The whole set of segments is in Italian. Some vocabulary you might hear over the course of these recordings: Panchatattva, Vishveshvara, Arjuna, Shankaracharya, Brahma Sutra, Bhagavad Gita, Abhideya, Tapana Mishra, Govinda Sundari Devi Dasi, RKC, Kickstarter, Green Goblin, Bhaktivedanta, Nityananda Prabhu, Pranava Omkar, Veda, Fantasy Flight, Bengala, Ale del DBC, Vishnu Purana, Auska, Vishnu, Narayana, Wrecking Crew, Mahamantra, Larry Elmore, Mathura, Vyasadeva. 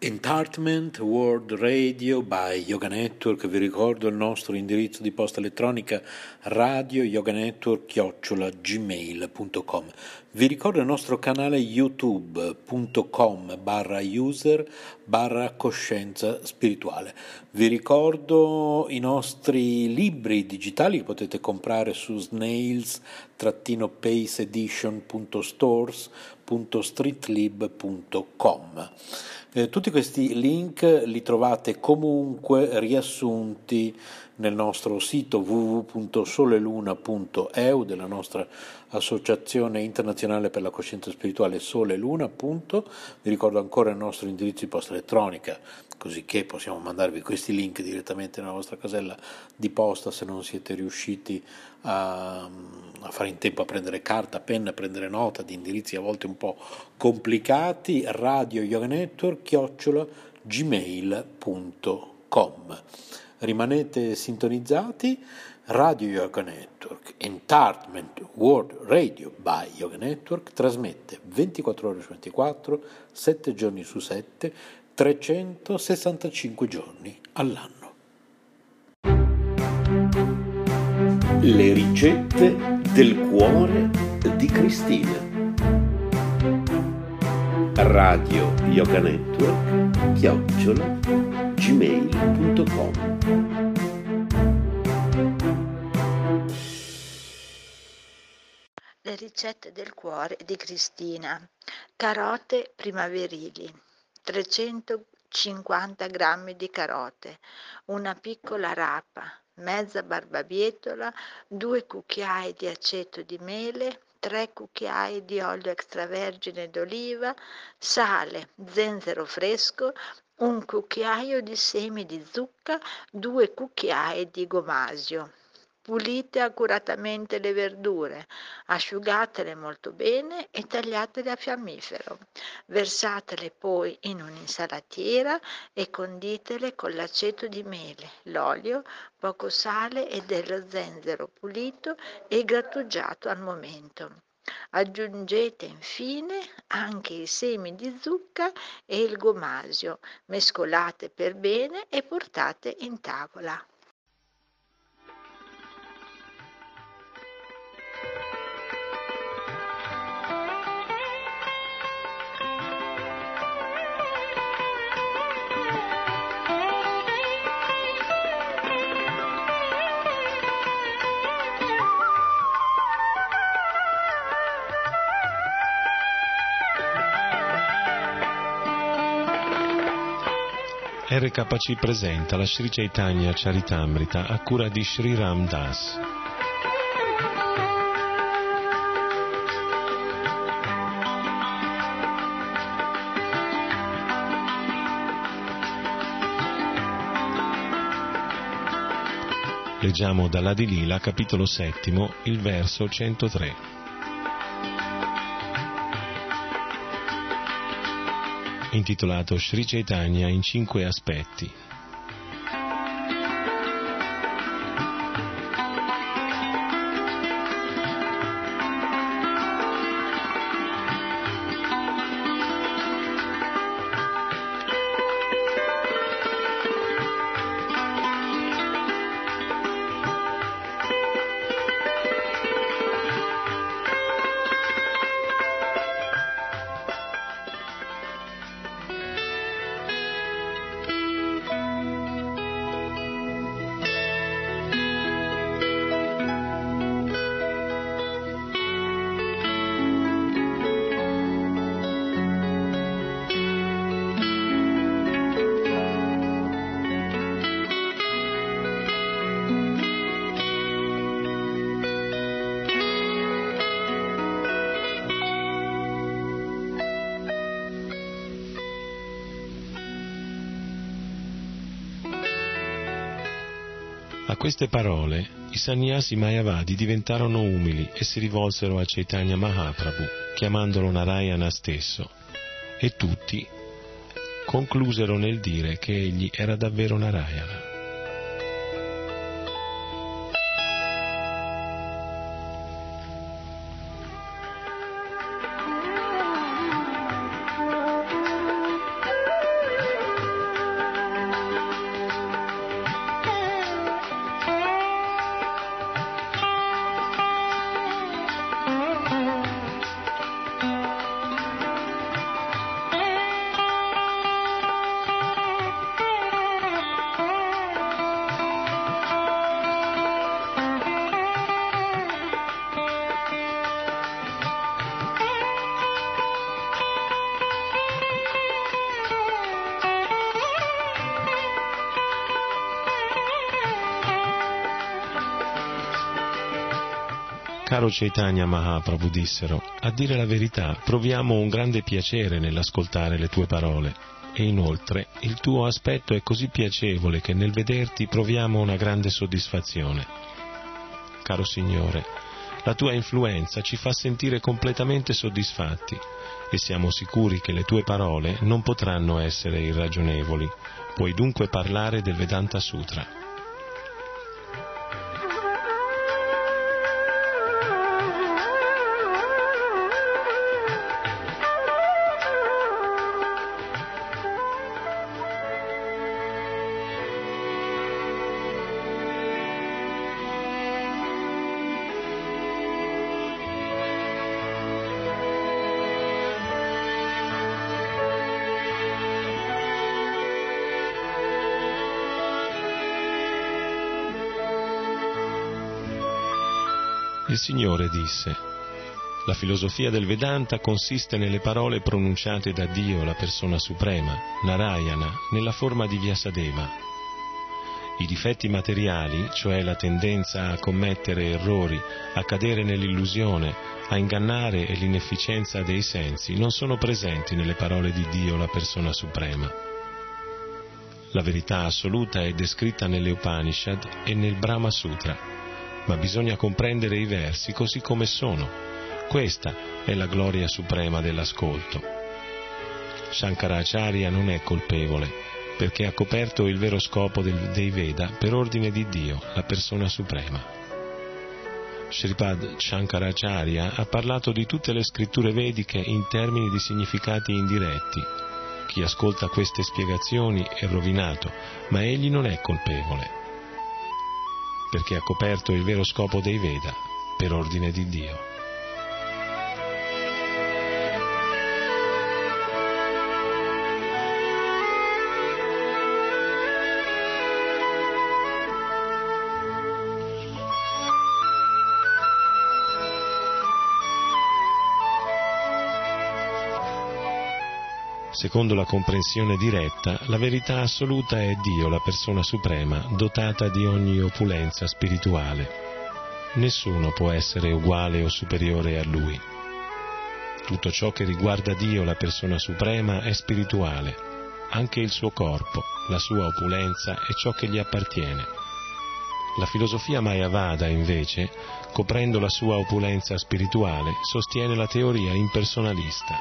Entertainment World Radio by Yoga Network. Vi ricordo il nostro indirizzo di posta elettronica radioyoganetwork@gmail.com. Vi ricordo il nostro canale youtube.com/user/coscienza spirituale. Vi ricordo i nostri libri digitali che potete comprare su snails-paceedition.stores.streetlib.com. Tutti questi link li trovate comunque riassunti nel nostro sito www.soleluna.eu della nostra associazione internazionale per la coscienza spirituale Sole Luna. Vi ricordo ancora il nostro indirizzo di posta elettronica, così che possiamo mandarvi questi link direttamente nella vostra casella di posta se non siete riusciti a fare in tempo a prendere carta, penna, a prendere nota di indirizzi a volte un po' complicati. radioyoganetwork@gmail.com. Rimanete sintonizzati. Radio Yoga Network, Entertainment World Radio by Yoga Network, trasmette 24 ore su 24, 7 giorni su 7, 365 giorni all'anno. Le ricette del cuore di Cristina. Radio Yoga Network @gmail.com. Le ricette del cuore di Cristina. Carote primaverili. 350 grammi di carote, una piccola rapa, mezza barbabietola, 2 cucchiai di aceto di mele, 3 cucchiai di olio extravergine d'oliva, sale, zenzero fresco, 1 cucchiaio di semi di zucca, 2 cucchiai di gomasio. Pulite accuratamente le verdure, asciugatele molto bene e tagliatele a fiammifero. Versatele poi in un'insalatiera e conditele con l'aceto di mele, l'olio, poco sale e dello zenzero pulito e grattugiato al momento. Aggiungete infine anche i semi di zucca e il gomasio, mescolate per bene e portate in tavola. RK ci presenta la Sri Chaitanya Charitamrita a cura di Sri Ramdas. Leggiamo dall'Adi-lila, capitolo 7, il verso 103. Intitolato Sri Chaitanya in 5 aspetti. Queste parole, i sannyasi mayavadi diventarono umili e si rivolsero a Chaitanya Mahaprabhu, chiamandolo Narayana stesso, e tutti conclusero nel dire che egli era davvero Narayana. Caro Chaitanya Mahaprabhu, dissero, a dire la verità proviamo un grande piacere nell'ascoltare le tue parole e inoltre il tuo aspetto è così piacevole che nel vederti proviamo una grande soddisfazione. Caro Signore, la tua influenza ci fa sentire completamente soddisfatti e siamo sicuri che le tue parole non potranno essere irragionevoli. Puoi dunque parlare del Vedanta Sutra. Il Signore disse, La filosofia del Vedanta consiste nelle parole pronunciate da Dio, la persona suprema, Narayana, nella forma di Vyasadeva. I difetti materiali, cioè la tendenza a commettere errori, a cadere nell'illusione, a ingannare e l'inefficienza dei sensi, non sono presenti nelle parole di Dio, la persona suprema. La verità assoluta è descritta nelle Upanishad e nel Brahma Sutra, ma bisogna comprendere i versi così come sono. Questa è la gloria suprema dell'ascolto. Shankaracharya non è colpevole, perché ha coperto il vero scopo dei Veda per ordine di Dio, la persona suprema. Shripad Shankaracharya ha parlato di tutte le scritture vediche in termini di significati indiretti. Chi ascolta queste spiegazioni è rovinato, ma egli non è colpevole, perché ha coperto il vero scopo dei Veda per ordine di Dio. Secondo la comprensione diretta, la verità assoluta è Dio, la persona suprema, dotata di ogni opulenza spirituale. Nessuno può essere uguale o superiore a Lui. Tutto ciò che riguarda Dio, la persona suprema, è spirituale, anche il suo corpo, la sua opulenza e ciò che gli appartiene. La filosofia Mayavada, invece, coprendo la sua opulenza spirituale, sostiene la teoria impersonalista.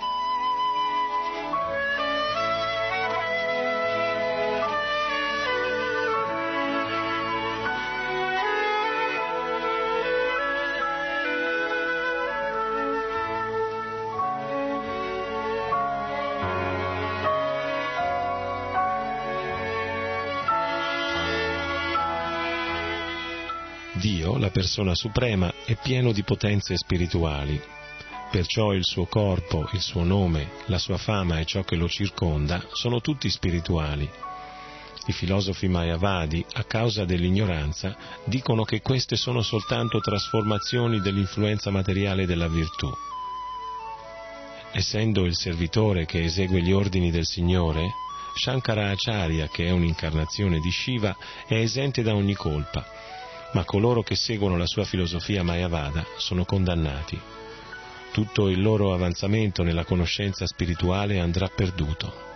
Dio, la persona suprema, è pieno di potenze spirituali. Perciò il suo corpo, il suo nome, la sua fama e ciò che lo circonda sono tutti spirituali. I filosofi mayavadi, a causa dell'ignoranza, dicono che queste sono soltanto trasformazioni dell'influenza materiale della virtù. Essendo il servitore che esegue gli ordini del Signore, Shankaracharya, che è un'incarnazione di Shiva, è esente da ogni colpa. Ma coloro che seguono la sua filosofia Mayavada sono condannati. Tutto il loro avanzamento nella conoscenza spirituale andrà perduto.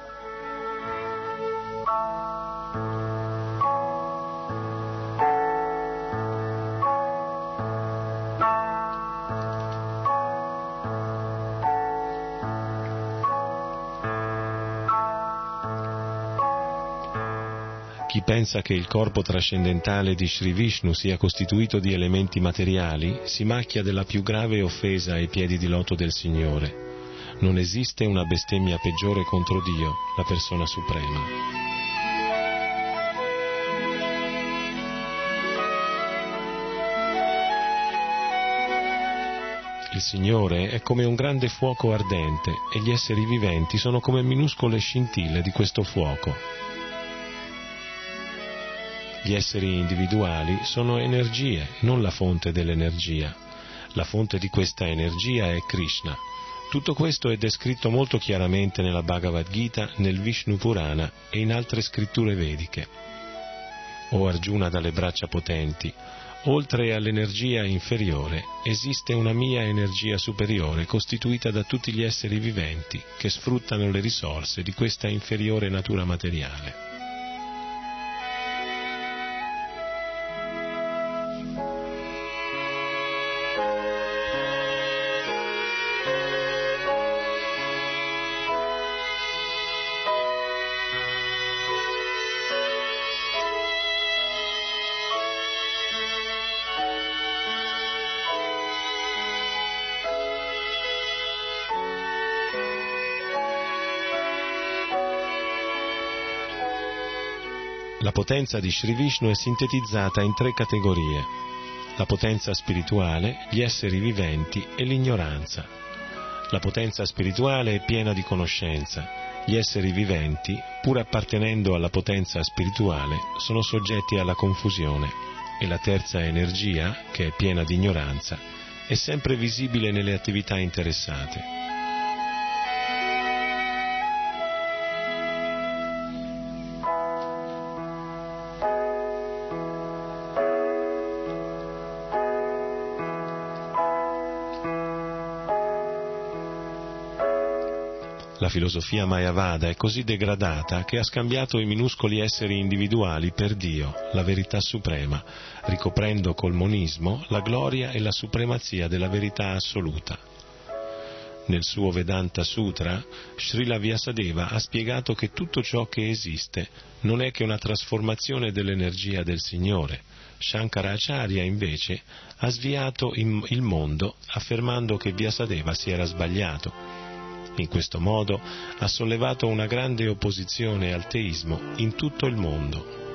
Chi pensa che il corpo trascendentale di Sri Vishnu sia costituito di elementi materiali, si macchia della più grave offesa ai piedi di loto del Signore. Non esiste una bestemmia peggiore contro Dio, la persona suprema. Il Signore è come un grande fuoco ardente e gli esseri viventi sono come minuscole scintille di questo fuoco. Gli esseri individuali sono energie, non la fonte dell'energia. La fonte di questa energia è Krishna. Tutto questo è descritto molto chiaramente nella Bhagavad Gita, nel Vishnu Purana e in altre scritture vediche. O Arjuna dalle braccia potenti, oltre all'energia inferiore, esiste una mia energia superiore costituita da tutti gli esseri viventi che sfruttano le risorse di questa inferiore natura materiale. La potenza di Sri Vishnu è sintetizzata in tre categorie: la potenza spirituale, gli esseri viventi e l'ignoranza. La potenza spirituale è piena di conoscenza. Gli esseri viventi, pur appartenendo alla potenza spirituale, sono soggetti alla confusione. E la terza energia, che è piena di ignoranza, è sempre visibile nelle attività interessate. La filosofia Mayavada è così degradata che ha scambiato i minuscoli esseri individuali per Dio, la verità suprema, ricoprendo col monismo la gloria e la supremazia della verità assoluta. Nel suo Vedanta Sutra, Srila Vyasadeva ha spiegato che tutto ciò che esiste non è che una trasformazione dell'energia del Signore. Shankaracharya, invece, ha sviato il mondo affermando che Vyasadeva si era sbagliato. In questo modo ha sollevato una grande opposizione al teismo in tutto il mondo.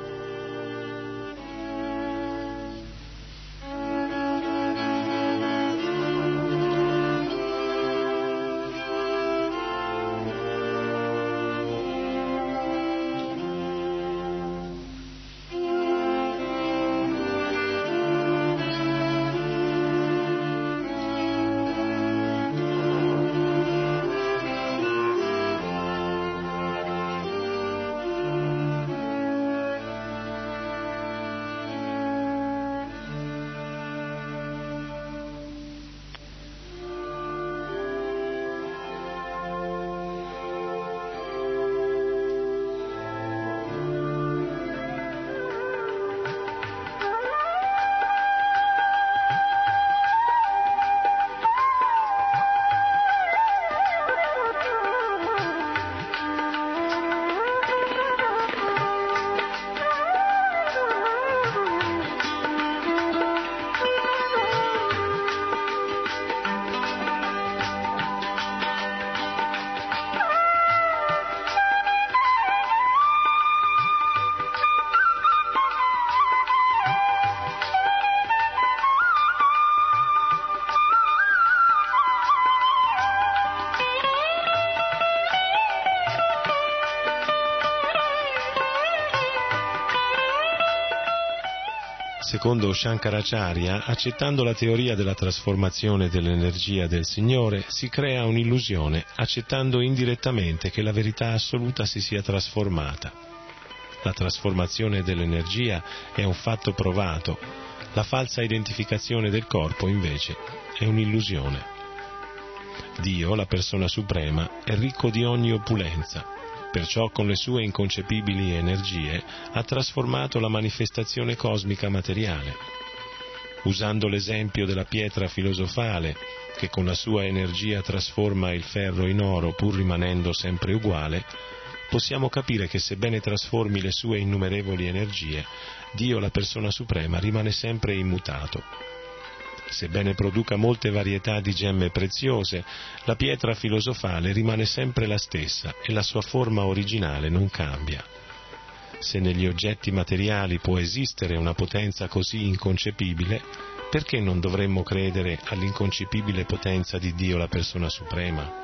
Secondo Shankaracharya, accettando la teoria della trasformazione dell'energia del Signore, si crea un'illusione, accettando indirettamente che la verità assoluta si sia trasformata. La trasformazione dell'energia è un fatto provato, la falsa identificazione del corpo, invece, è un'illusione. Dio, la persona suprema, è ricco di ogni opulenza. Perciò con le sue inconcepibili energie ha trasformato la manifestazione cosmica materiale. Usando l'esempio della pietra filosofale, che con la sua energia trasforma il ferro in oro pur rimanendo sempre uguale, possiamo capire che sebbene trasformi le sue innumerevoli energie, Dio, la persona suprema, rimane sempre immutato. Sebbene produca molte varietà di gemme preziose, la pietra filosofale rimane sempre la stessa e la sua forma originale non cambia. Se negli oggetti materiali può esistere una potenza così inconcepibile, perché non dovremmo credere all'inconcepibile potenza di Dio, la persona suprema?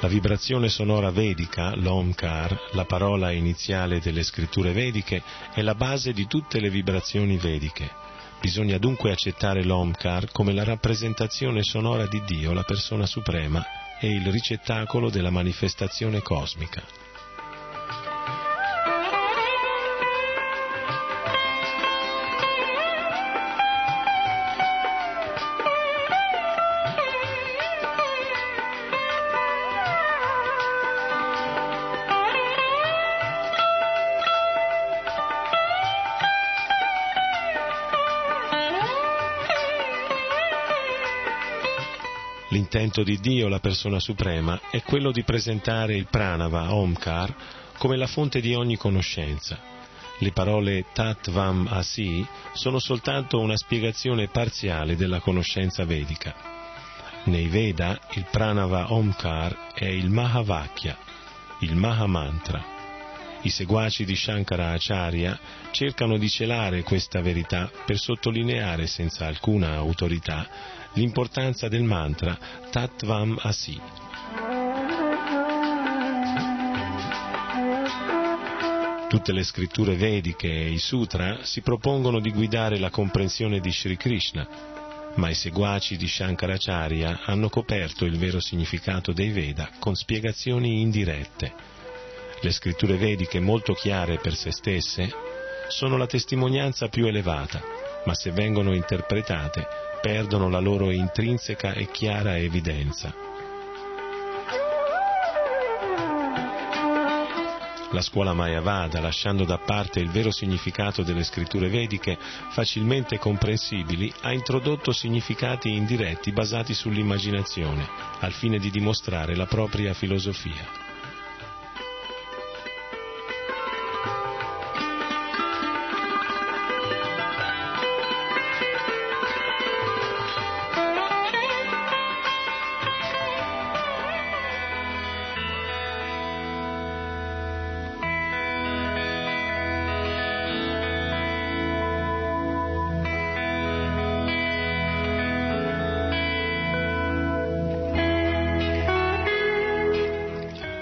La vibrazione sonora vedica, l'Omkar, la parola iniziale delle scritture vediche, è la base di tutte le vibrazioni vediche. Bisogna dunque accettare l'Omkar come la rappresentazione sonora di Dio, la persona suprema, e il ricettacolo della manifestazione cosmica. L'intento di Dio, la persona suprema, è quello di presentare il Pranava Omkar come la fonte di ogni conoscenza. Le parole Tattvam Asi sono soltanto una spiegazione parziale della conoscenza vedica. Nei Veda il Pranava Omkar è il Mahavakya, il Mahamantra. I seguaci di Shankaracharya cercano di celare questa verità per sottolineare senza alcuna autorità l'importanza del mantra Tattvam Asi. Tutte le scritture vediche e i sutra si propongono di guidare la comprensione di Sri Krishna, ma i seguaci di Shankaracharya hanno coperto il vero significato dei Veda con spiegazioni indirette. Le scritture vediche, molto chiare per se stesse, sono la testimonianza più elevata, ma se vengono interpretate perdono la loro intrinseca e chiara evidenza. La scuola Mayavada, lasciando da parte il vero significato delle scritture vediche facilmente comprensibili, ha introdotto significati indiretti basati sull'immaginazione, al fine di dimostrare la propria filosofia.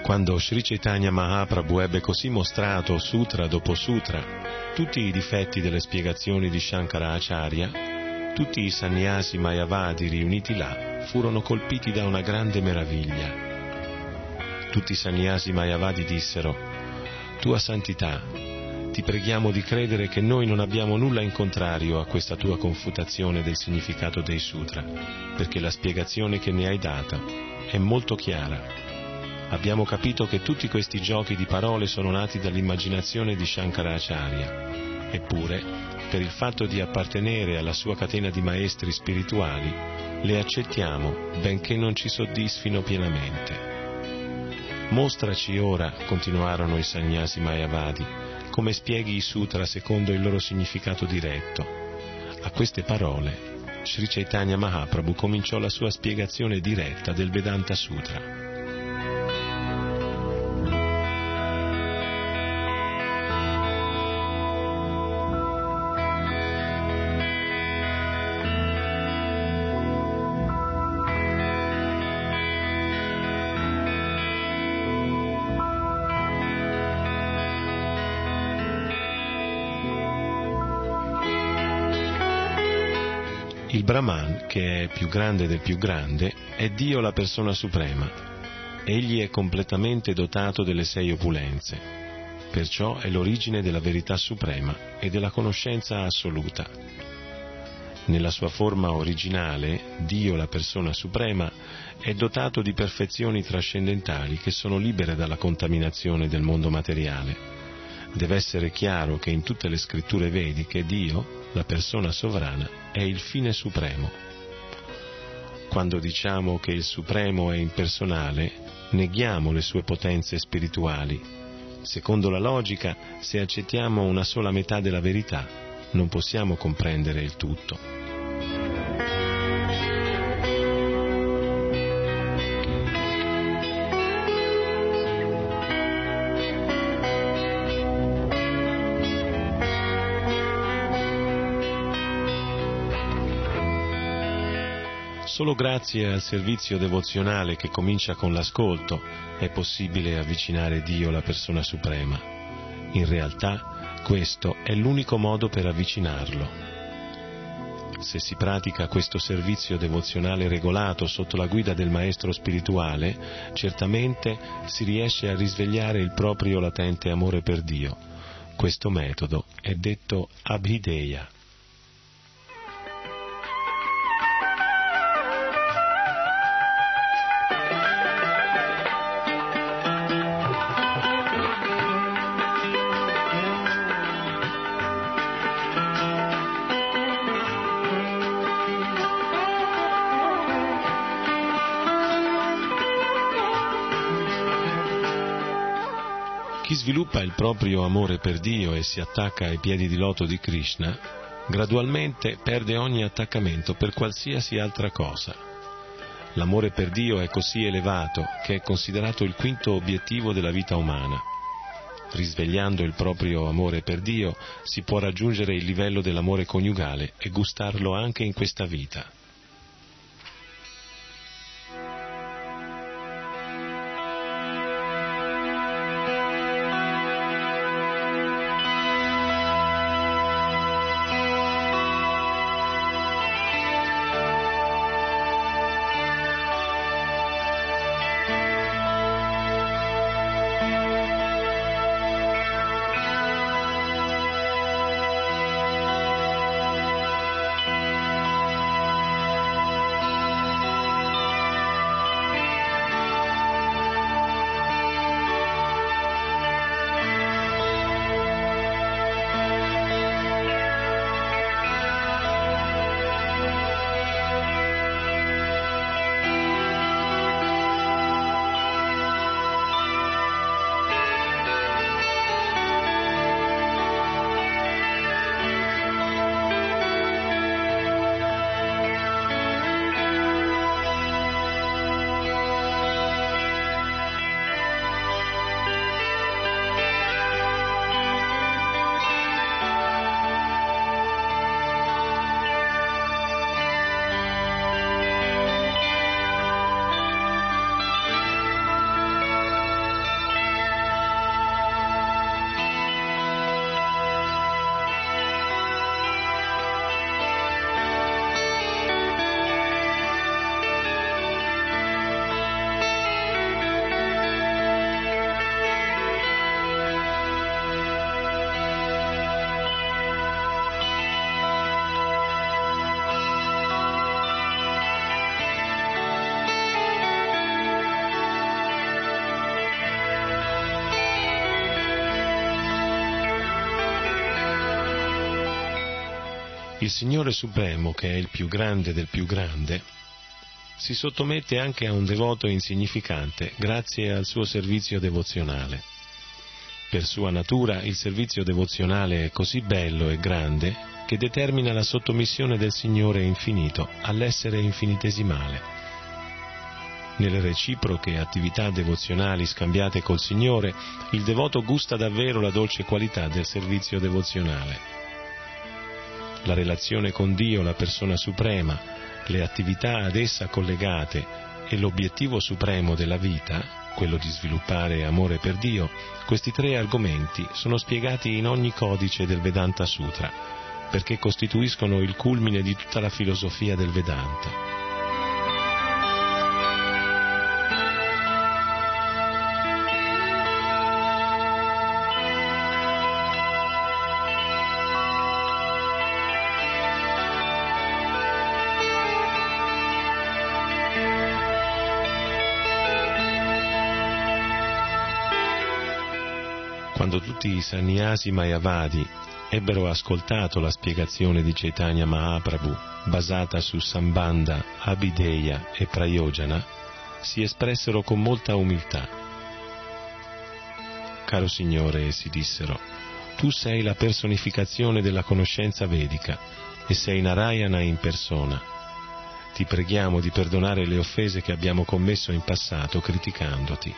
Quando Sri Chaitanya Mahaprabhu ebbe così mostrato sutra dopo sutra tutti i difetti delle spiegazioni di Shankaracharya, tutti i sannyasi mayavadi riuniti là furono colpiti da una grande meraviglia. Tutti i sannyasi mayavadi dissero: Tua Santità, ti preghiamo di credere che noi non abbiamo nulla in contrario a questa tua confutazione del significato dei sutra, perché la spiegazione che ne hai data è molto chiara. Abbiamo capito che tutti questi giochi di parole sono nati dall'immaginazione di Shankaracharya. Eppure, per il fatto di appartenere alla sua catena di maestri spirituali, le accettiamo, benché non ci soddisfino pienamente. Mostraci ora, continuarono i sannyasi mayavadi, come spieghi i sutra secondo il loro significato diretto. A queste parole, Sri Chaitanya Mahaprabhu cominciò la sua spiegazione diretta del Vedanta Sutra. Il Brahman, che è più grande del più grande, è Dio la persona suprema. Egli è completamente dotato delle 6 opulenze. Perciò è l'origine della verità suprema e della conoscenza assoluta. Nella sua forma originale, Dio la persona suprema è dotato di perfezioni trascendentali che sono libere dalla contaminazione del mondo materiale. Deve essere chiaro che in tutte le scritture vediche Dio, la persona sovrana, è il fine supremo. Quando diciamo che il supremo è impersonale, neghiamo le sue potenze spirituali. Secondo la logica, se accettiamo una sola metà della verità, non possiamo comprendere il tutto. Solo grazie al servizio devozionale che comincia con l'ascolto è possibile avvicinare Dio, la persona suprema. In realtà, questo è l'unico modo per avvicinarlo. Se si pratica questo servizio devozionale regolato sotto la guida del maestro spirituale, certamente si riesce a risvegliare il proprio latente amore per Dio. Questo metodo è detto Abhideya. Chi sviluppa il proprio amore per Dio e si attacca ai piedi di loto di Krishna, gradualmente perde ogni attaccamento per qualsiasi altra cosa. L'amore per Dio è così elevato che è considerato il quinto obiettivo della vita umana. risvegliando il proprio amore per Dio, si può raggiungere il livello dell'amore coniugale e gustarlo anche in questa vita. Il Signore Supremo, che è il più grande del più grande, si sottomette anche a un devoto insignificante grazie al suo servizio devozionale. Per sua natura il servizio devozionale è così bello e grande che determina la sottomissione del Signore infinito all'essere infinitesimale. Nelle reciproche attività devozionali scambiate col Signore, il devoto gusta davvero la dolce qualità del servizio devozionale. La relazione con Dio, la persona suprema, le attività ad essa collegate e l'obiettivo supremo della vita, quello di sviluppare amore per Dio, questi tre argomenti sono spiegati in ogni codice del Vedanta Sutra, perché costituiscono il culmine di tutta la filosofia del Vedanta. Quando tutti i sannyasi mayavadi ebbero ascoltato la spiegazione di Chaitanya Mahaprabhu basata su Sambandha, Abhideya e Prayojana, si espressero con molta umiltà. Caro Signore, si dissero, tu sei la personificazione della conoscenza vedica e sei Narayana in persona. Ti preghiamo di perdonare le offese che abbiamo commesso in passato criticandoti.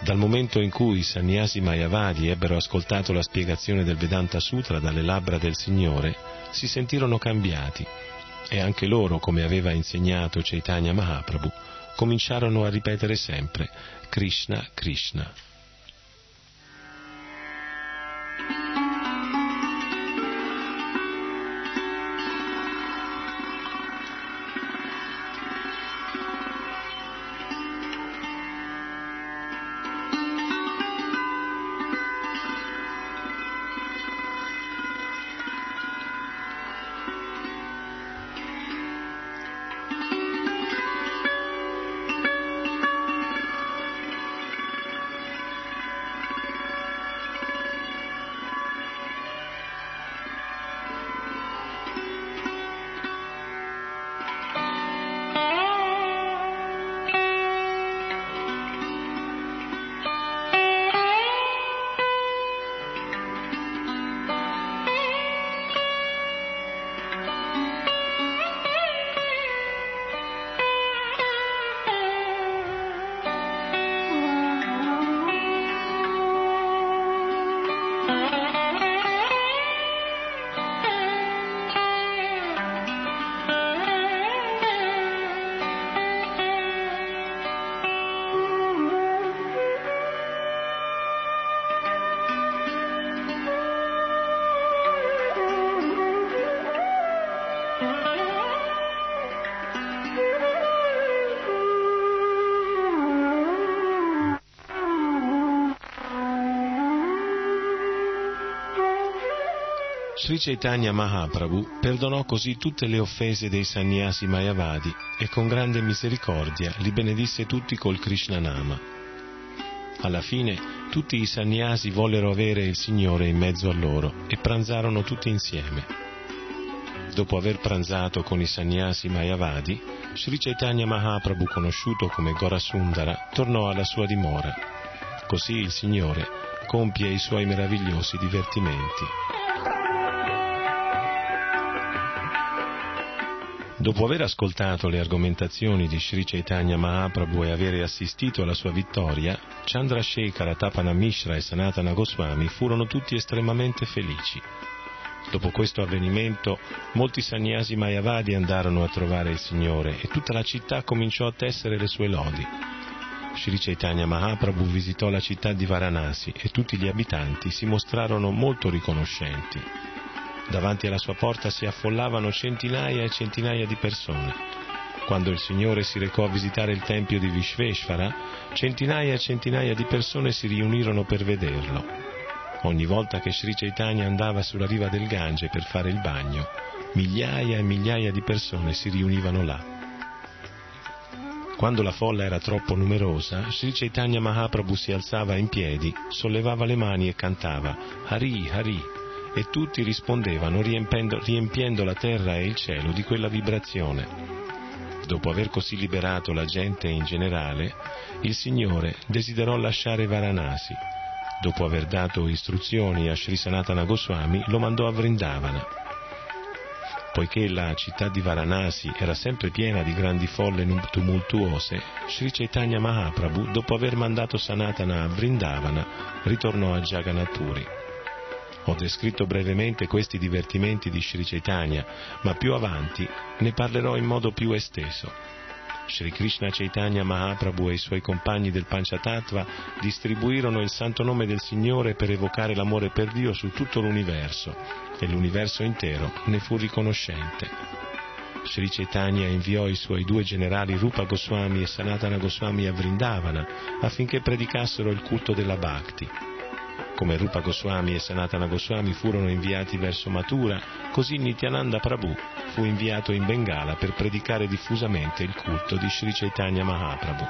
Dal momento in cui i sannyasi mayavadi ebbero ascoltato la spiegazione del Vedanta Sutra dalle labbra del Signore, si sentirono cambiati e anche loro, come aveva insegnato Chaitanya Mahaprabhu, cominciarono a ripetere sempre Krishna Krishna. Sri Chaitanya Mahaprabhu perdonò così tutte le offese dei sannyasi mayavadi e con grande misericordia li benedisse tutti col Krishna Nama. Alla fine tutti i sannyasi vollero avere il Signore in mezzo a loro e pranzarono tutti insieme. Dopo aver pranzato con i sannyasi mayavadi, Sri Chaitanya Mahaprabhu, conosciuto come Gorasundara, tornò alla sua dimora. Così il Signore compie i suoi meravigliosi divertimenti. Dopo aver ascoltato le argomentazioni di Sri Chaitanya Mahaprabhu e avere assistito alla sua vittoria, Chandrasekhara, Tapana Mishra e Sanatana Goswami furono tutti estremamente felici. Dopo questo avvenimento, molti sannyasi mayavadi andarono a trovare il Signore e tutta la città cominciò a tessere le sue lodi. Sri Chaitanya Mahaprabhu visitò la città di Varanasi e tutti gli abitanti si mostrarono molto riconoscenti. Davanti alla sua porta si affollavano centinaia e centinaia di persone. Quando il Signore si recò a visitare il tempio di Vishveshvara, centinaia e centinaia di persone si riunirono per vederlo. Ogni volta che Sri Chaitanya andava sulla riva del Gange per fare il bagno, migliaia e migliaia di persone si riunivano là. Quando la folla era troppo numerosa, Sri Chaitanya Mahaprabhu si alzava in piedi, sollevava le mani e cantava Hari Hari, e tutti rispondevano riempiendo la terra e il cielo di quella vibrazione. Dopo aver così liberato la gente in generale, il Signore desiderò lasciare Varanasi. Dopo aver dato istruzioni a Sri Sanatana Goswami, lo mandò a Vrindavana. Poiché la città di Varanasi era sempre piena di grandi folle tumultuose, Sri Chaitanya Mahaprabhu, dopo aver mandato Sanatana a Vrindavana, ritornò a Jagannathpuri. Ho descritto brevemente questi divertimenti di Sri Chaitanya, ma più avanti ne parlerò in modo più esteso. Sri Krishna Chaitanya Mahaprabhu e i suoi compagni del Panchatattva distribuirono il santo nome del Signore per evocare l'amore per Dio su tutto l'universo, e l'universo intero ne fu riconoscente. Sri Chaitanya inviò i suoi due generali Rupa Goswami e Sanatana Goswami a Vrindavana affinché predicassero il culto della Bhakti. Come Rupa Goswami e Sanatana Goswami furono inviati verso Mathura, così Nityananda Prabhu fu inviato in Bengala per predicare diffusamente il culto di Sri Chaitanya Mahaprabhu.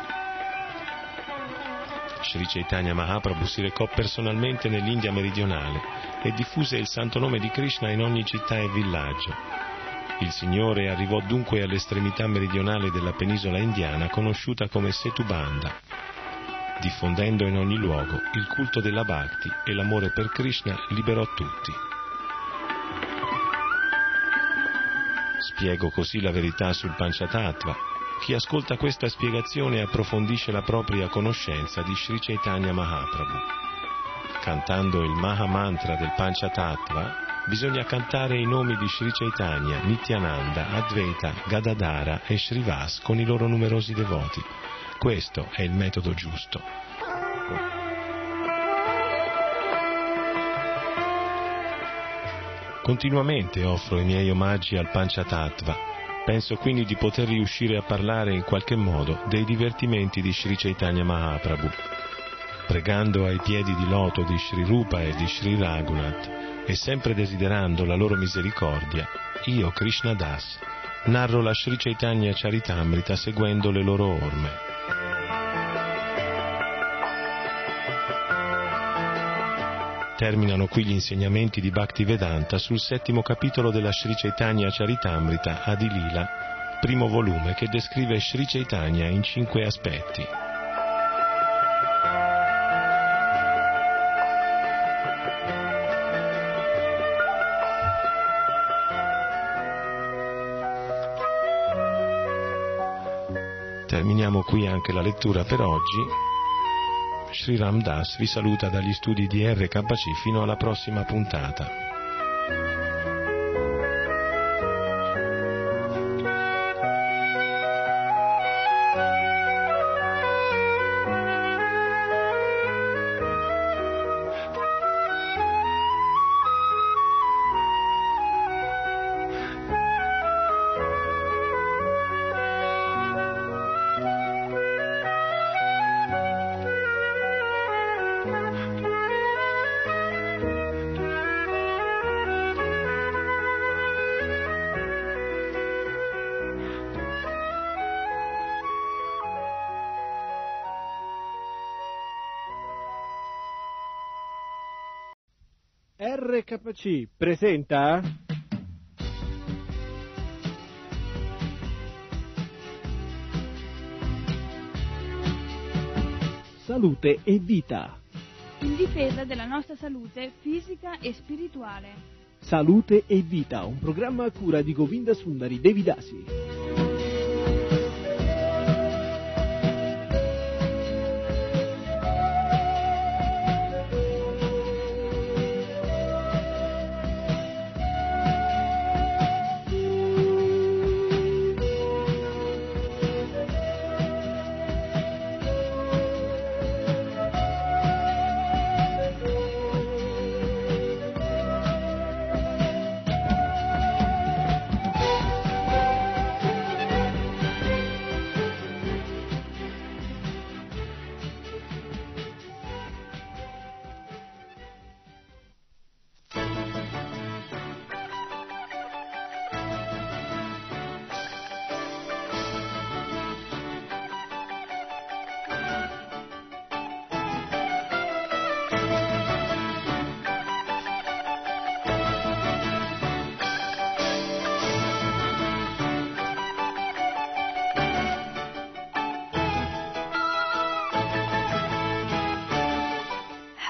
Sri Chaitanya Mahaprabhu si recò personalmente nell'India meridionale e diffuse il santo nome di Krishna in ogni città e villaggio. Il Signore arrivò dunque all'estremità meridionale della penisola indiana conosciuta come Setubanda, diffondendo in ogni luogo il culto della Bhakti, e l'amore per Krishna liberò tutti. Spiego così la verità sul Panchatattva. Chi ascolta questa spiegazione approfondisce la propria conoscenza di Sri Chaitanya Mahaprabhu. Cantando il Mahamantra del Panchatattva, bisogna cantare i nomi di Sri Chaitanya, Nityananda, Advaita, Gadadhara e Shrivas con i loro numerosi devoti. Questo è il metodo giusto. Continuamente offro i miei omaggi al Panchatattva. Penso quindi di poter riuscire a parlare in qualche modo dei divertimenti di Sri Chaitanya Mahaprabhu. Pregando ai piedi di loto di Sri Rupa e di Sri Raghunath e sempre desiderando la loro misericordia, io, Krishna Das, narro la Sri Chaitanya Charitamrita seguendo le loro orme. Terminano qui gli insegnamenti di Bhaktivedanta sul 7° capitolo della Sri Chaitanya Charitamrita Adi-lila, primo volume, che descrive Sri Chaitanya in 5 aspetti. Terminiamo qui anche la lettura per oggi. Sri Ramdas vi saluta dagli studi di RKC fino alla prossima puntata. RKC presenta Salute e Vita, in difesa della nostra salute fisica e spirituale. Salute e Vita, un programma a cura di Govinda Sundari Devi Dasi.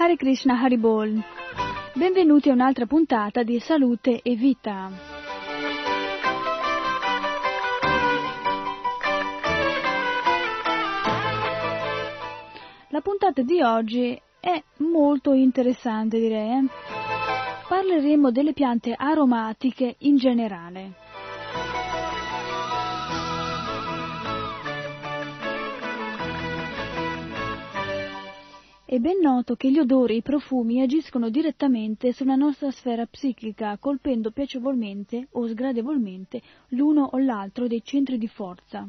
Hare Krishna Haribol, benvenuti a un'altra puntata di Salute e Vita. La puntata di oggi è molto interessante, direi. Parleremo delle piante aromatiche in generale. È ben noto che gli odori e i profumi agiscono direttamente sulla nostra sfera psichica, colpendo piacevolmente o sgradevolmente l'uno o l'altro dei centri di forza,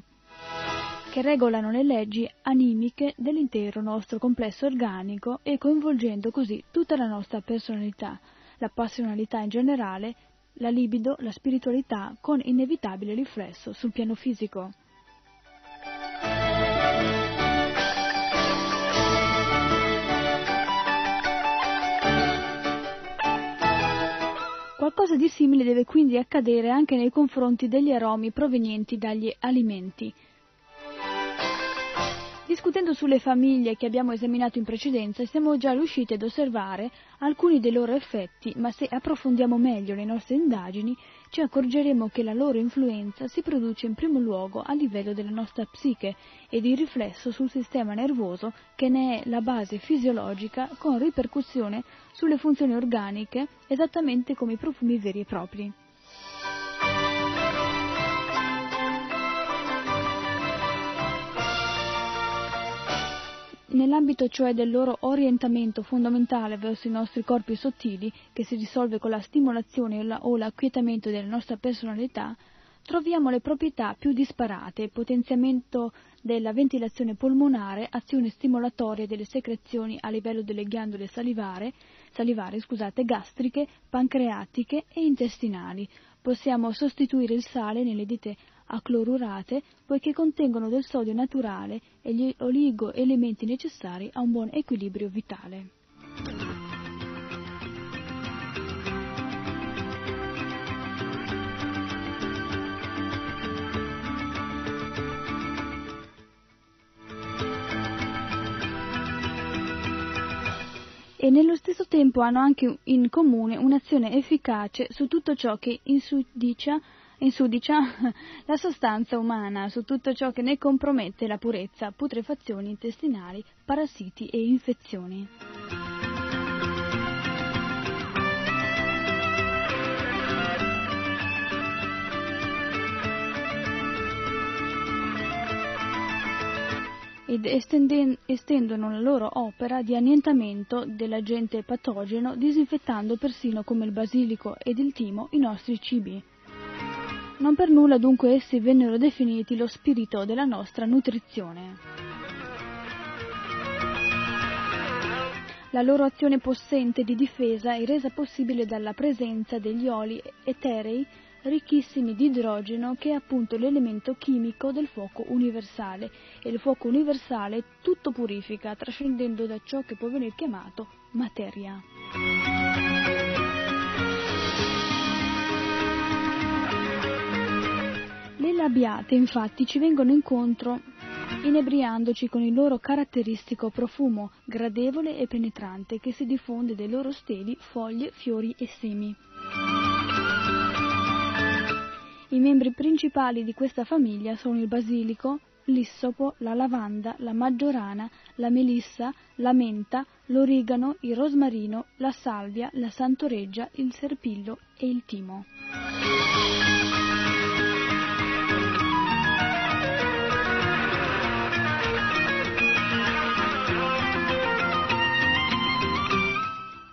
che regolano le leggi animiche dell'intero nostro complesso organico e coinvolgendo così tutta la nostra personalità, la passionalità in generale, la libido, la spiritualità, con inevitabile riflesso sul piano fisico. Qualcosa di simile deve quindi accadere anche nei confronti degli aromi provenienti dagli alimenti. Discutendo sulle famiglie che abbiamo esaminato in precedenza, siamo già riusciti ad osservare alcuni dei loro effetti, ma se approfondiamo meglio le nostre indagini, ci accorgeremo che la loro influenza si produce in primo luogo a livello della nostra psiche e di riflesso sul sistema nervoso, che ne è la base fisiologica, con ripercussione sulle funzioni organiche, esattamente come i profumi veri e propri. Nell'ambito cioè del loro orientamento fondamentale verso i nostri corpi sottili, che si risolve con la stimolazione o l'acquietamento della nostra personalità, troviamo le proprietà più disparate: potenziamento della ventilazione polmonare, azione stimolatoria delle secrezioni a livello delle ghiandole salivari, gastriche, pancreatiche e intestinali. Possiamo sostituire il sale nelle diete aclorurate, poiché contengono del sodio naturale e gli oligoelementi necessari a un buon equilibrio vitale. E nello stesso tempo hanno anche in comune un'azione efficace su tutto ciò che insudicia la sostanza umana, su tutto ciò che ne compromette la purezza, putrefazioni intestinali, parassiti e infezioni. Ed estendono la loro opera di annientamento dell'agente patogeno, disinfettando persino, come il basilico ed il timo, i nostri cibi. Non per nulla dunque essi vennero definiti lo spirito della nostra nutrizione. La loro azione possente di difesa è resa possibile dalla presenza degli oli eterei ricchissimi di idrogeno, che è appunto l'elemento chimico del fuoco universale, e il fuoco universale tutto purifica, trascendendo da ciò che può venir chiamato materia. labbiate infatti ci vengono incontro inebriandoci con il loro caratteristico profumo gradevole e penetrante che si diffonde dai loro steli, foglie, fiori e semi. I membri principali di questa famiglia sono il basilico, l'issopo, la lavanda, la maggiorana, la melissa, la menta, l'origano, il rosmarino, la salvia, la santoreggia, il serpillo e il timo.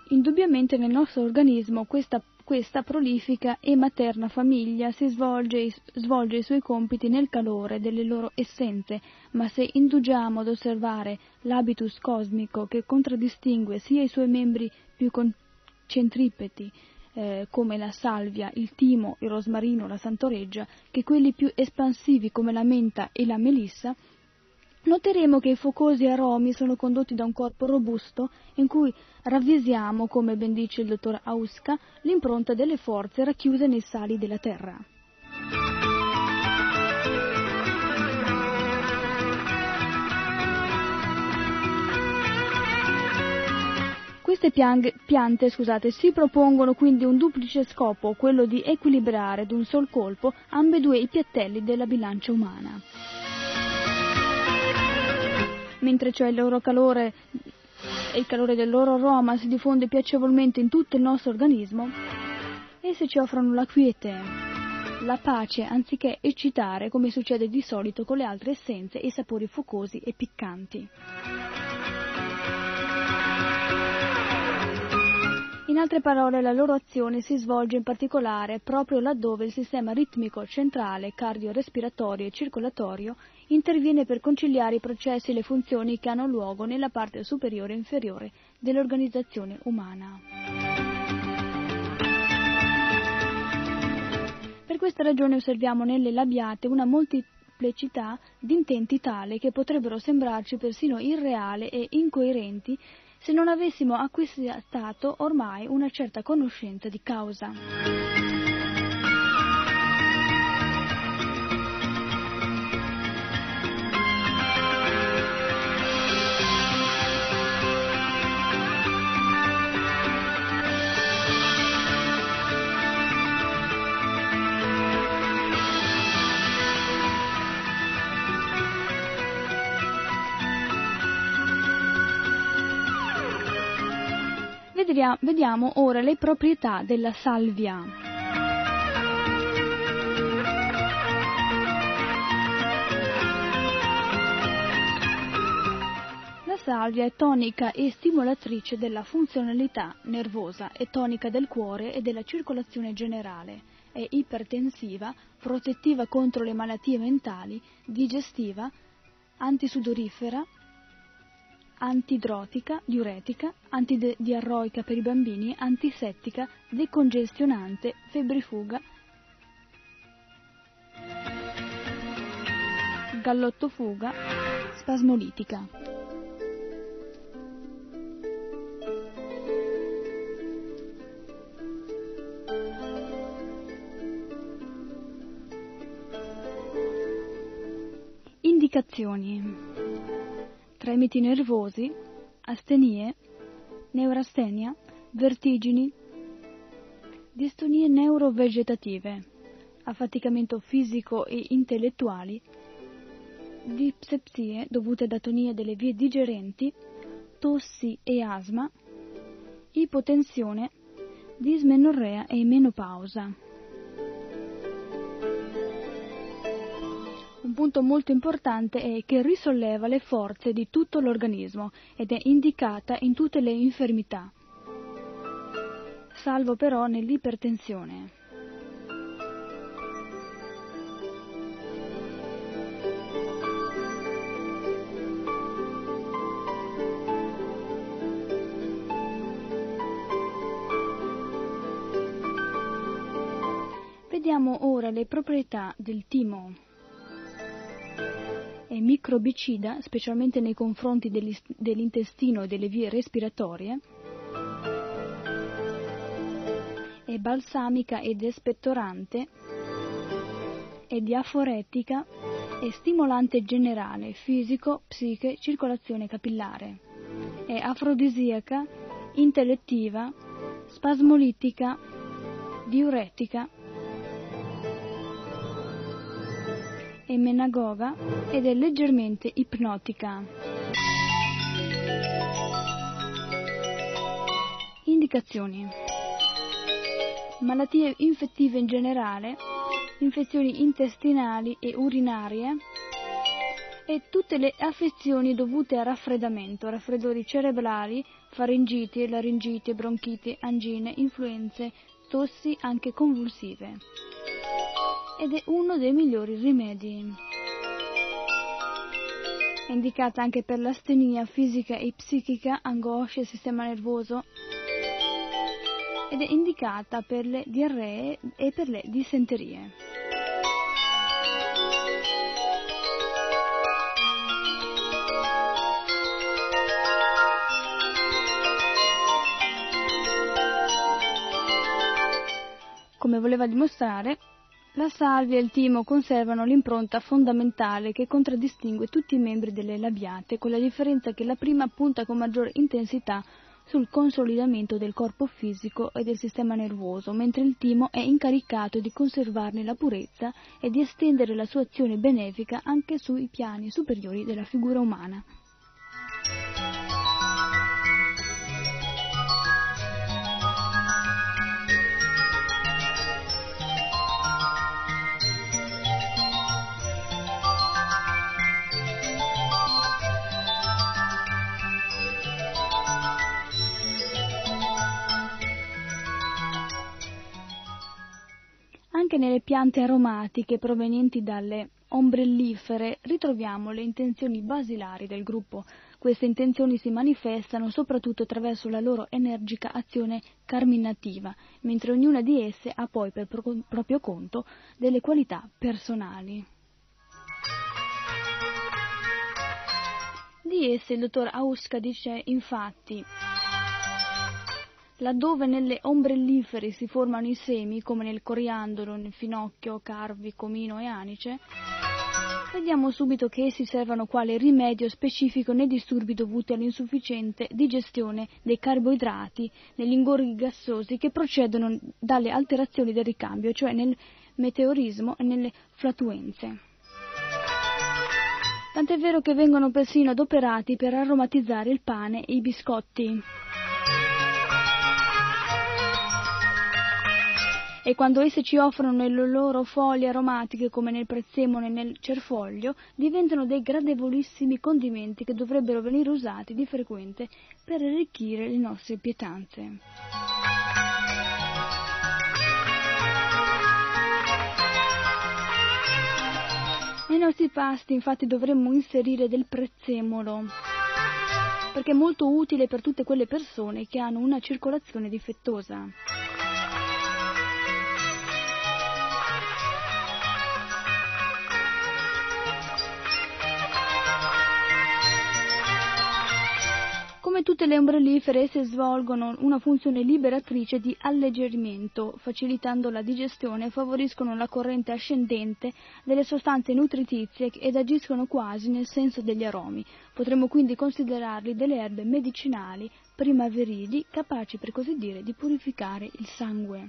Indubbiamente nel nostro organismo questa prolifica e materna famiglia svolge i suoi compiti nel calore delle loro essenze, ma se indugiamo ad osservare l'habitus cosmico che contraddistingue sia i suoi membri più centripeti, come la salvia, il timo, il rosmarino, la santoreggia, che quelli più espansivi come la menta e la melissa, noteremo che i focosi aromi sono condotti da un corpo robusto in cui ravvisiamo, come ben dice il dottor Auska, l'impronta delle forze racchiuse nei sali della terra. Queste piante si propongono quindi un duplice scopo, quello di equilibrare d'un sol colpo ambedue i piattelli della bilancia umana. Mentre cioè il loro calore e il calore del loro aroma si diffonde piacevolmente in tutto il nostro organismo, esse ci offrono la quiete, la pace, anziché eccitare come succede di solito con le altre essenze e i sapori fucosi e piccanti. In altre parole, la loro azione si svolge in particolare proprio laddove il sistema ritmico centrale, cardiorespiratorio e circolatorio interviene per conciliare i processi e le funzioni che hanno luogo nella parte superiore e inferiore dell'organizzazione umana. Per questa ragione osserviamo nelle labbiate una molteplicità di intenti tale che potrebbero sembrarci persino irreali e incoerenti se non avessimo acquistato ormai una certa conoscenza di causa. Vediamo ora le proprietà della salvia. La salvia è tonica e stimolatrice della funzionalità nervosa, è tonica del cuore e della circolazione generale, è ipertensiva, protettiva contro le malattie mentali, digestiva, antisudorifera, antidrotica, diuretica, antidiarroica per i bambini, antisettica, decongestionante, febbrifuga, gallottofuga, spasmolitica. Indicazioni: tremiti nervosi, astenie, neurastenia, vertigini, distonie neurovegetative, affaticamento fisico e intellettuali, dispepsie dovute ad atonia delle vie digerenti, tossi e asma, ipotensione, dismenorrea e menopausa. Un punto molto importante è che risolleva le forze di tutto l'organismo ed è indicata in tutte le infermità, salvo però nell'ipertensione. Vediamo ora le proprietà del timo. È microbicida, specialmente nei confronti dell'intestino e delle vie respiratorie, è balsamica ed espettorante, e di aforetica e stimolante generale, fisico, psiche, circolazione capillare. È afrodisiaca, intellettiva, spasmolitica, diuretica, è menagoga ed è leggermente ipnotica. Indicazioni: malattie infettive in generale, infezioni intestinali e urinarie e tutte le affezioni dovute a raffreddamento, raffreddori cerebrali, faringiti, laringiti, bronchiti, angine, influenze, tossi anche convulsive. Ed è uno dei migliori rimedi. È indicata anche per l'astenia fisica e psichica, angoscia, sistema nervoso, ed è indicata per le diarree e per le dissenterie. Come voleva dimostrare, la salvia e il timo conservano l'impronta fondamentale che contraddistingue tutti i membri delle labiate, con la differenza che la prima punta con maggior intensità sul consolidamento del corpo fisico e del sistema nervoso, mentre il timo è incaricato di conservarne la purezza e di estendere la sua azione benefica anche sui piani superiori della figura umana. Anche nelle piante aromatiche provenienti dalle ombrellifere ritroviamo le intenzioni basilari del gruppo. Queste intenzioni si manifestano soprattutto attraverso la loro energica azione carminativa, mentre ognuna di esse ha poi per proprio conto delle qualità personali. Di esse il dottor Auska dice infatti: laddove nelle ombrellifere si formano i semi, come nel coriandolo, nel finocchio, carvi, comino e anice, vediamo subito che essi servono quale rimedio specifico nei disturbi dovuti all'insufficiente digestione dei carboidrati, negli ingorghi gassosi che procedono dalle alterazioni del ricambio, cioè nel meteorismo e nelle flatuenze. Tant'è vero che vengono persino adoperati per aromatizzare il pane e i biscotti. E quando esse ci offrono le loro foglie aromatiche, come nel prezzemolo e nel cerfoglio, diventano dei gradevolissimi condimenti che dovrebbero venire usati di frequente per arricchire le nostre pietanze. Nei nostri pasti, infatti, dovremmo inserire del prezzemolo, perché è molto utile per tutte quelle persone che hanno una circolazione difettosa. Come tutte le ombrellifere, esse svolgono una funzione liberatrice di alleggerimento, facilitando la digestione, favoriscono la corrente ascendente delle sostanze nutritizie ed agiscono quasi nel senso degli aromi. Potremmo quindi considerarli delle erbe medicinali primaverili, capaci per così dire di purificare il sangue.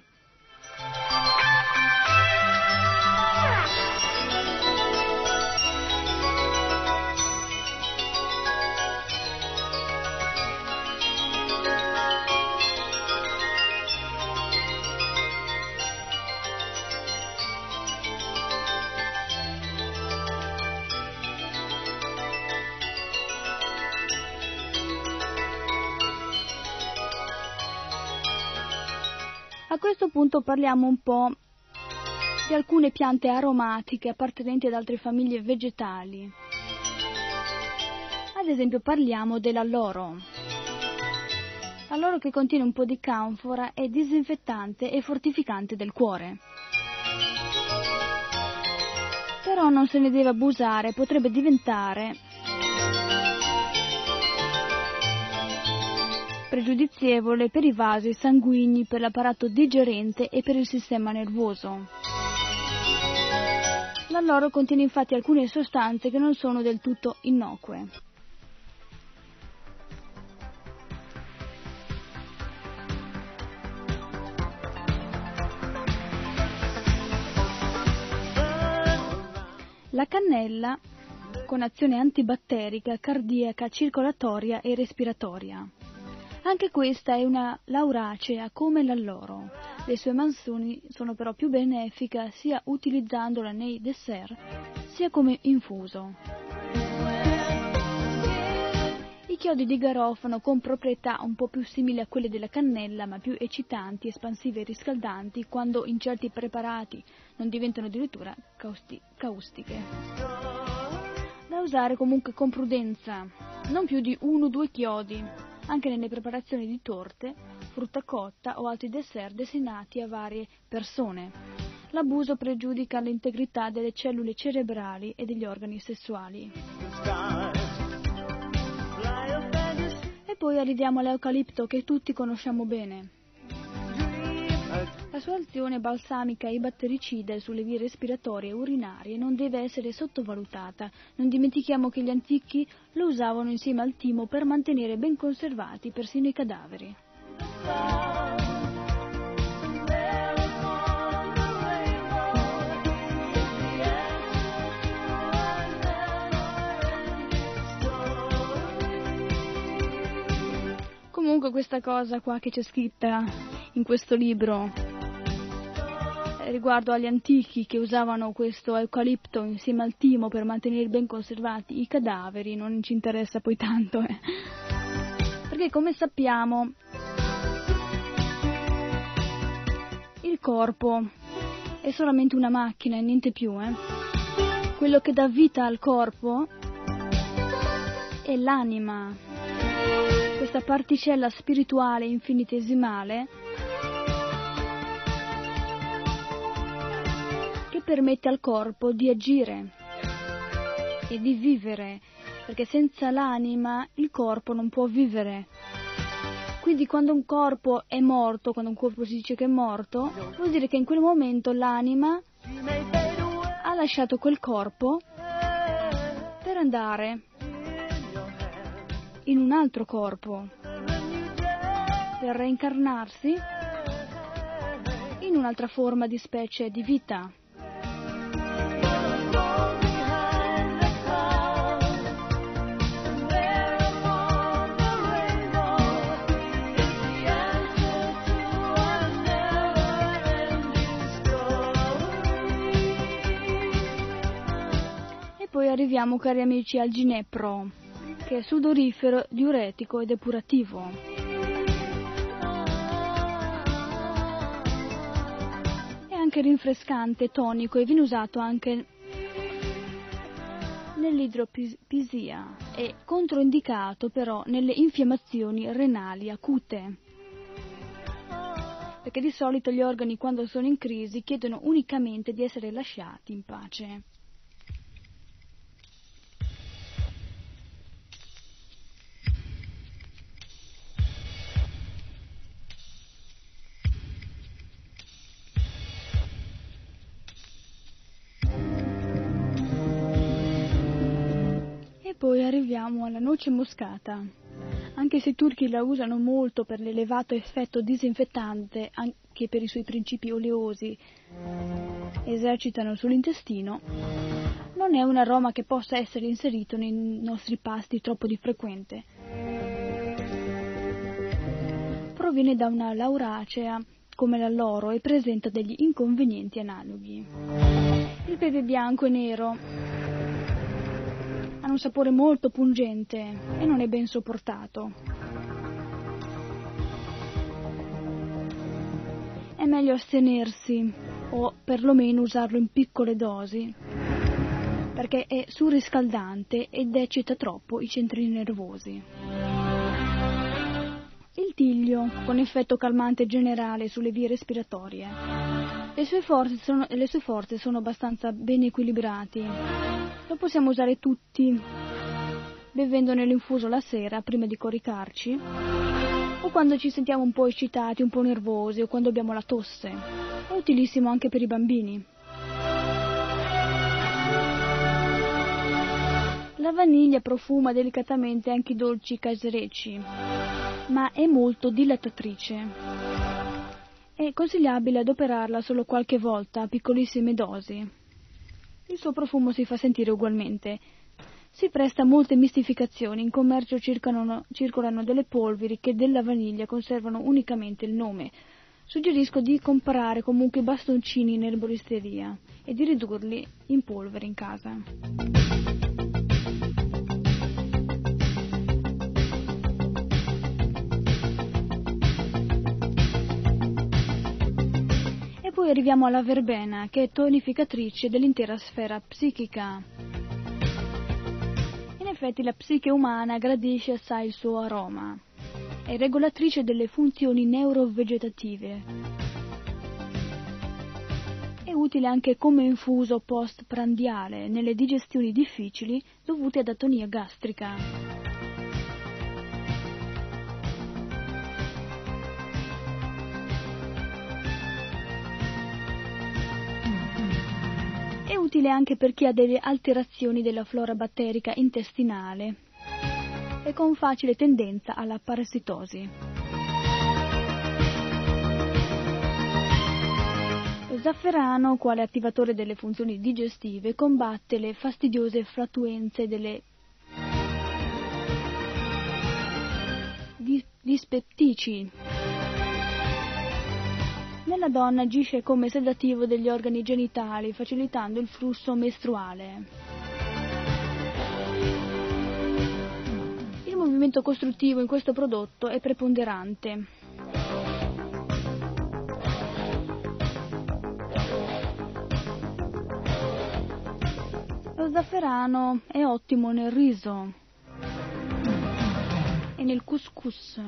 A questo punto parliamo un po' di alcune piante aromatiche appartenenti ad altre famiglie vegetali. Ad esempio parliamo dell'alloro. L'alloro, che contiene un po' di canfora, è disinfettante e fortificante del cuore. Però non se ne deve abusare, potrebbe diventare pregiudizievole per i vasi sanguigni, per l'apparato digerente e per il sistema nervoso. L'alloro contiene infatti alcune sostanze che non sono del tutto innocue. La cannella con azione antibatterica, cardiaca, circolatoria e respiratoria. Anche questa è una lauracea come l'alloro. Le sue mansioni sono però più benefiche sia utilizzandola nei dessert sia come infuso. I chiodi di garofano con proprietà un po' più simili a quelle della cannella ma più eccitanti, espansive e riscaldanti quando in certi preparati non diventano addirittura caustiche. Da usare comunque con prudenza, non più di 1-2 chiodi. Anche nelle preparazioni di torte, frutta cotta o altri dessert destinati a varie persone. L'abuso pregiudica l'integrità delle cellule cerebrali e degli organi sessuali. E poi arriviamo all'eucalipto che tutti conosciamo bene. La sua azione balsamica e battericida sulle vie respiratorie e urinarie non deve essere sottovalutata. Non dimentichiamo che gli antichi lo usavano insieme al timo per mantenere ben conservati persino i cadaveri. Comunque questa cosa qua che c'è scritta in questo libro riguardo agli antichi che usavano questo eucalipto insieme al timo per mantenere ben conservati i cadaveri non ci interessa poi tanto perché come sappiamo il corpo è solamente una macchina e niente più Quello che dà vita al corpo è l'anima, questa particella spirituale infinitesimale permette al corpo di agire e di vivere, perché senza l'anima il corpo non può vivere. Quindi quando un corpo è morto, quando un corpo si dice che è morto, vuol dire che in quel momento l'anima ha lasciato quel corpo per andare in un altro corpo, per reincarnarsi in un'altra forma di specie di vita. Poi arriviamo, cari amici, al ginepro, che è sudorifero, diuretico e depurativo. È anche rinfrescante, tonico e viene usato anche nell'idropisia. È controindicato però nelle infiammazioni renali acute. Perché di solito gli organi quando sono in crisi chiedono unicamente di essere lasciati in pace. Poi arriviamo alla noce moscata. Anche se i turchi la usano molto per l'elevato effetto disinfettante, anche per i suoi principi oleosi esercitano sull'intestino, non è un aroma che possa essere inserito nei nostri pasti troppo di frequente. Proviene da una lauracea come l'alloro e presenta degli inconvenienti analoghi. Il pepe bianco e nero ha un sapore molto pungente e non è ben sopportato. È meglio astenersi o perlomeno usarlo in piccole dosi perché è surriscaldante ed eccita troppo i centri nervosi. Il tiglio con effetto calmante generale sulle vie respiratorie. Le sue forze sono abbastanza ben equilibrati. Lo possiamo usare tutti, bevendone l'infuso la sera prima di coricarci, o quando ci sentiamo un po' eccitati, un po' nervosi, o quando abbiamo la tosse. È utilissimo anche per i bambini. La vaniglia profuma delicatamente anche i dolci caserecci, ma è molto dilattatrice. È consigliabile adoperarla solo qualche volta, a piccolissime dosi. Il suo profumo si fa sentire ugualmente. Si presta a molte mistificazioni. In commercio circolano delle polveri che della vaniglia conservano unicamente il nome. Suggerisco di comprare comunque bastoncini in erboristeria e di ridurli in polvere in casa. Poi arriviamo alla verbena, che è tonificatrice dell'intera sfera psichica. In effetti la psiche umana gradisce assai il suo aroma. È regolatrice delle funzioni neurovegetative. È utile anche come infuso post-prandiale nelle digestioni difficili dovute ad atonia gastrica. Utile anche per chi ha delle alterazioni della flora batterica intestinale e con facile tendenza alla parassitosi. Lo zafferano, quale attivatore delle funzioni digestive, combatte le fastidiose flatulenze delle dispeptici. Nella donna agisce come sedativo degli organi genitali, facilitando il flusso mestruale. Il movimento costruttivo in questo prodotto è preponderante. Lo zafferano è ottimo nel riso e nel couscous.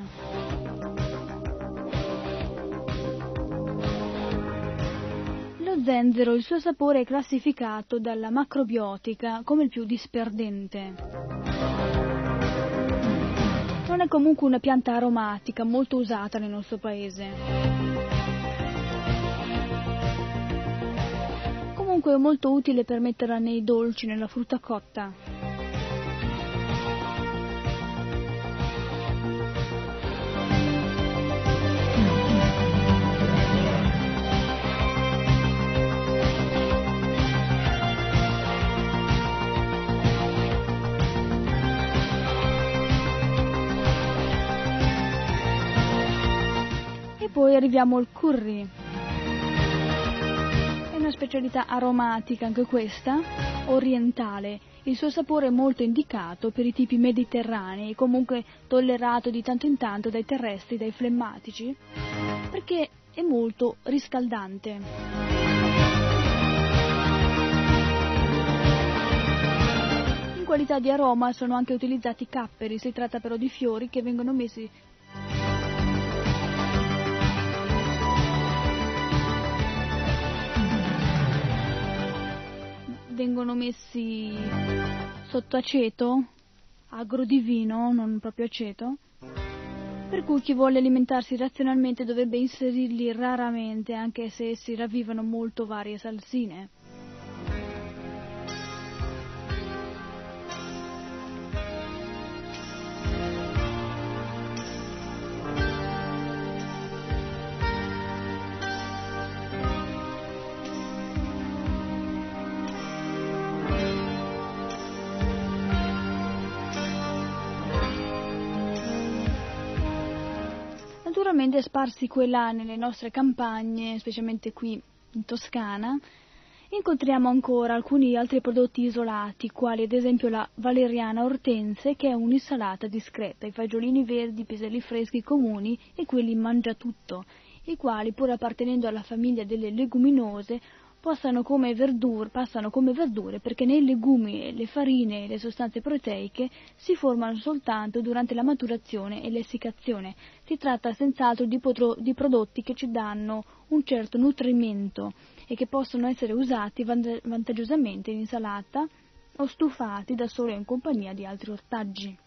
Lo zenzero, il suo sapore è classificato dalla macrobiotica come il più disperdente. Non è comunque una pianta aromatica molto usata nel nostro paese. Comunque è molto utile per metterla nei dolci, nella frutta cotta. Poi arriviamo al curry, è una specialità aromatica anche questa, orientale. Il suo sapore è molto indicato per i tipi mediterranei, comunque tollerato di tanto in tanto dai terrestri, dai flemmatici, perché è molto riscaldante. In qualità di aroma sono anche utilizzati capperi, si tratta però di fiori che vengono messi sotto aceto, agro di vino, non proprio aceto, per cui chi vuole alimentarsi razionalmente dovrebbe inserirli raramente, anche se essi ravvivano molto varie salsine. Naturalmente sparsi qua e là nelle nostre campagne, specialmente qui in Toscana, incontriamo ancora alcuni altri prodotti isolati, quali ad esempio la valeriana ortense, che è un'insalata discreta, i fagiolini verdi, i piselli freschi comuni e quelli mangiatutto, i quali, pur appartenendo alla famiglia delle leguminose, passano come verdure perché nei legumi le farine e le sostanze proteiche si formano soltanto durante la maturazione e l'essiccazione. Si tratta senz'altro di prodotti che ci danno un certo nutrimento e che possono essere usati vantaggiosamente in insalata o stufati da soli o in compagnia di altri ortaggi.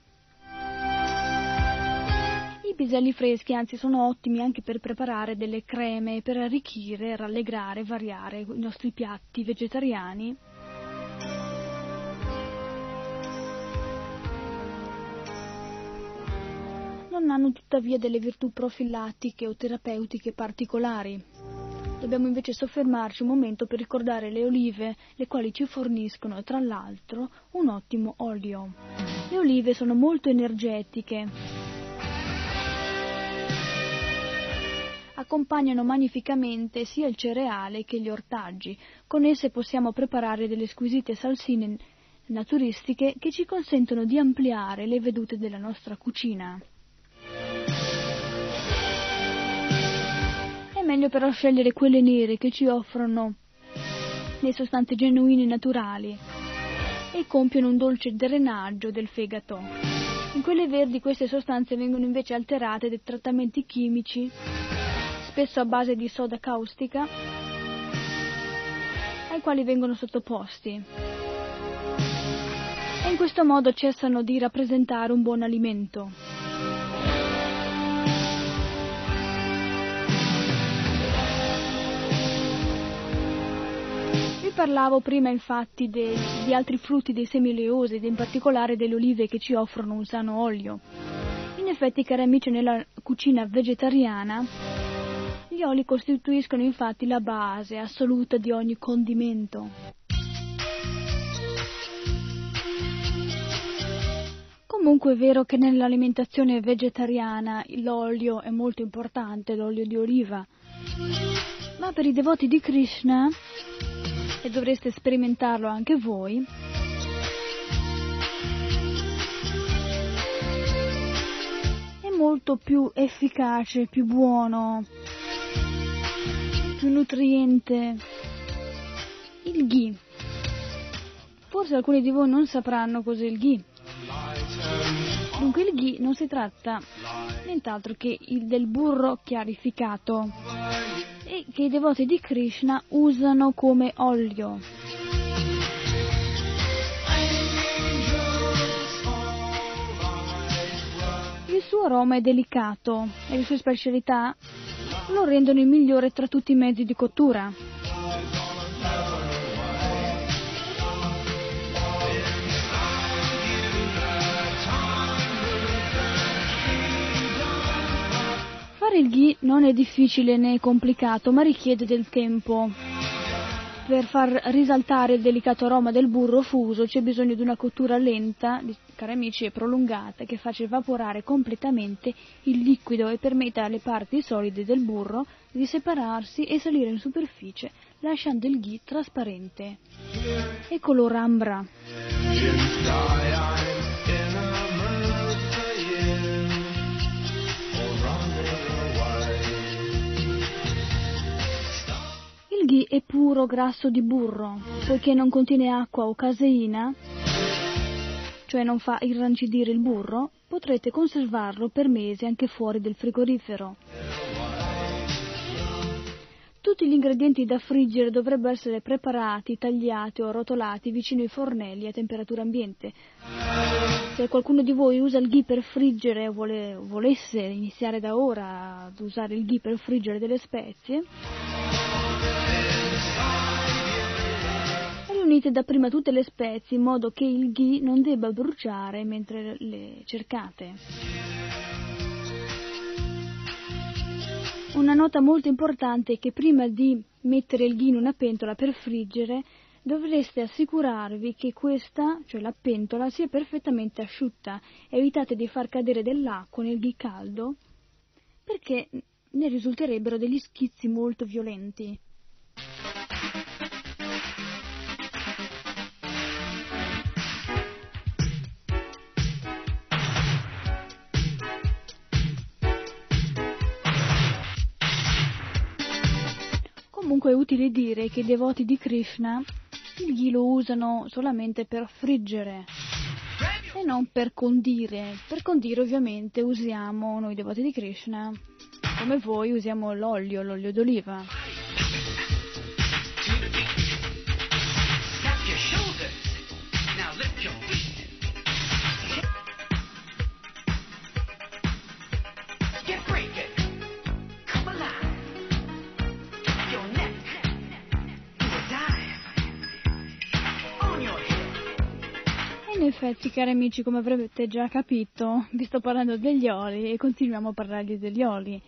I piselli freschi anzi sono ottimi anche per preparare delle creme, per arricchire, rallegrare, variare i nostri piatti vegetariani non hanno tuttavia delle virtù profilattiche o terapeutiche particolari. Dobbiamo invece soffermarci un momento per ricordare le olive, le quali ci forniscono, tra l'altro, un ottimo olio. Le olive sono molto energetiche, accompagnano magnificamente sia il cereale che gli ortaggi. Con esse possiamo preparare delle squisite salsine naturalistiche che ci consentono di ampliare le vedute della nostra cucina. È meglio però scegliere quelle nere che ci offrono le sostanze genuine e naturali e compiono un dolce drenaggio del fegato. In quelle verdi queste sostanze vengono invece alterate da trattamenti chimici, spesso a base di soda caustica, ai quali vengono sottoposti. E in questo modo cessano di rappresentare un buon alimento. Vi parlavo prima infatti di altri frutti, dei semi oleosi ed in particolare delle olive che ci offrono un sano olio. In effetti, cari amici, nella cucina vegetariana gli oli costituiscono infatti la base assoluta di ogni condimento. Comunque è vero che nell'alimentazione vegetariana l'olio è molto importante, l'olio di oliva, ma per i devoti di Krishna, e dovreste sperimentarlo anche voi, è molto più efficace, più buono, più nutriente il ghee. Forse alcuni di voi non sapranno cos'è il ghee. Dunque il ghee non si tratta nient'altro che del burro chiarificato e che i devoti di Krishna usano come olio. Il suo aroma è delicato e le sue specialità lo rendono il migliore tra tutti i mezzi di cottura. Il ghee non è difficile né complicato, ma richiede del tempo. Per far risaltare il delicato aroma del burro fuso c'è bisogno di una cottura lenta, cari amici, e prolungata, che faccia evaporare completamente il liquido e permetta alle parti solide del burro di separarsi e salire in superficie, lasciando il ghee trasparente e color ambra. Il ghee è puro grasso di burro, poiché non contiene acqua o caseina, cioè non fa irrancidire il burro, potrete conservarlo per mesi anche fuori del frigorifero. Tutti gli ingredienti da friggere dovrebbero essere preparati, tagliati o rotolati vicino ai fornelli a temperatura ambiente. Se qualcuno di voi usa il ghee per friggere o volesse iniziare da ora ad usare il ghee per friggere delle spezie, unite da prima tutte le spezie in modo che il ghee non debba bruciare mentre le cercate. Una nota molto importante è che prima di mettere il ghee in una pentola per friggere dovreste assicurarvi che questa, cioè la pentola, sia perfettamente asciutta. Evitate di far cadere dell'acqua nel ghee caldo perché ne risulterebbero degli schizzi molto violenti. È utile dire che i devoti di Krishna il ghee lo usano solamente per friggere e non per condire. Per condire ovviamente usiamo, noi devoti di Krishna, come voi, usiamo l'olio d'oliva. In in effetti, cari amici, come avrete già capito, vi sto parlando degli oli e continuiamo a parlargli degli oli.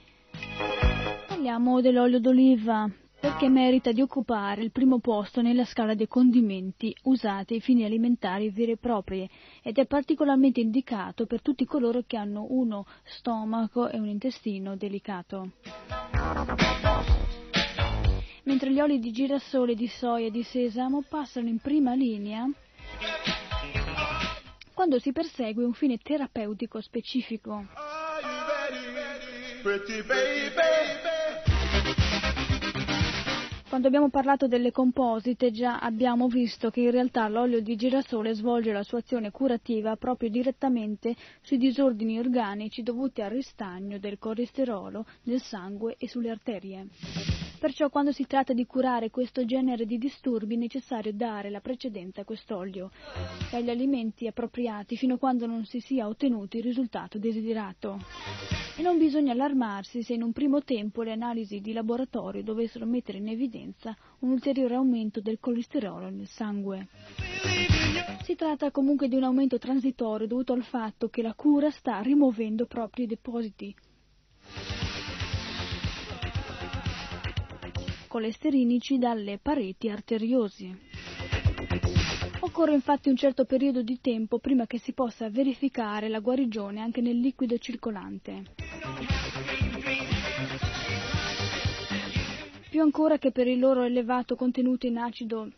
Parliamo dell'olio d'oliva, perché merita di occupare il primo posto nella scala dei condimenti usati ai fini alimentari veri e propri, ed è particolarmente indicato per tutti coloro che hanno uno stomaco e un intestino delicato. Mentre gli oli di girasole, di soia e di sesamo passano in prima linea quando si persegue un fine terapeutico specifico. Quando abbiamo parlato delle composite già abbiamo visto che in realtà l'olio di girasole svolge la sua azione curativa proprio direttamente sui disordini organici dovuti al ristagno del colesterolo nel sangue e sulle arterie. Perciò quando si tratta di curare questo genere di disturbi è necessario dare la precedenza a quest'olio e agli alimenti appropriati fino a quando non si sia ottenuto il risultato desiderato. E non bisogna allarmarsi se in un primo tempo le analisi di laboratorio dovessero mettere in evidenza un ulteriore aumento del colesterolo nel sangue. Si tratta comunque di un aumento transitorio dovuto al fatto che la cura sta rimuovendo proprio i depositi colesterinici dalle pareti arteriose. Occorre infatti un certo periodo di tempo prima che si possa verificare la guarigione anche nel liquido circolante. Più ancora che per il loro elevato contenuto in acido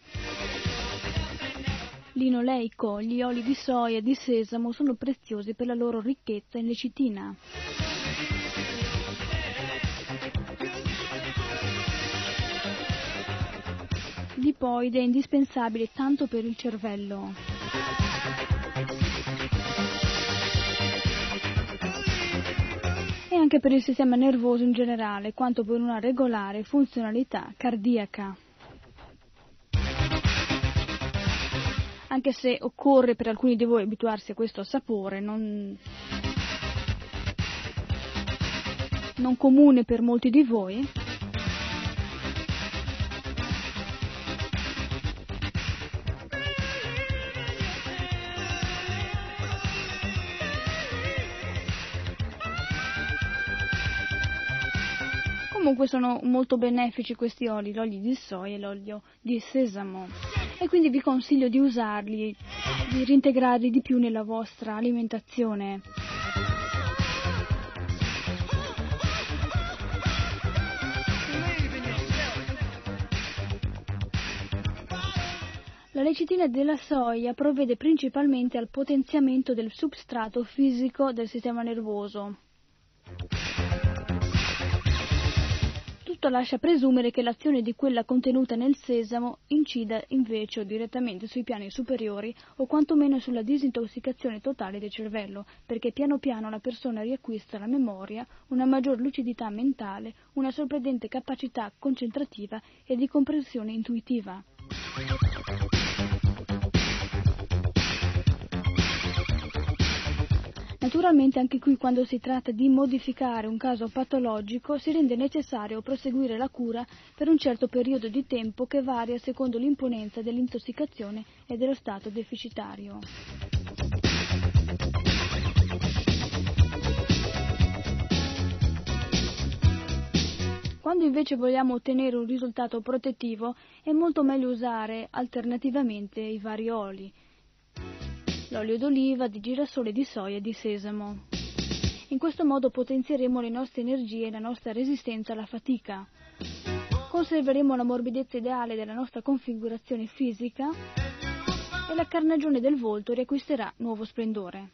linoleico, gli oli di soia e di sesamo sono preziosi per la loro ricchezza in lecitina. Lipoide è indispensabile tanto per il cervello. E anche per il sistema nervoso in generale, quanto per una regolare funzionalità cardiaca. Anche se occorre per alcuni di voi abituarsi a questo sapore, non comune per molti di voi. Comunque sono molto benefici questi oli, l'olio di soia e l'olio di sesamo, e quindi vi consiglio di usarli, di reintegrarli di più nella vostra alimentazione. La lecitina della soia provvede principalmente al potenziamento del substrato fisico del sistema nervoso. Tutto lascia presumere che l'azione di quella contenuta nel sesamo incida invece direttamente sui piani superiori o quantomeno sulla disintossicazione totale del cervello, perché piano piano la persona riacquista la memoria, una maggior lucidità mentale, una sorprendente capacità concentrativa e di comprensione intuitiva. Naturalmente anche qui, quando si tratta di modificare un caso patologico, si rende necessario proseguire la cura per un certo periodo di tempo che varia secondo l'imponenza dell'intossicazione e dello stato deficitario. Quando invece vogliamo ottenere un risultato protettivo, è molto meglio usare alternativamente i vari oli. L'olio d'oliva, di girasole, di soia e di sesamo. In questo modo potenzieremo le nostre energie e la nostra resistenza alla fatica. Conserveremo la morbidezza ideale della nostra configurazione fisica e la carnagione del volto riacquisterà nuovo splendore.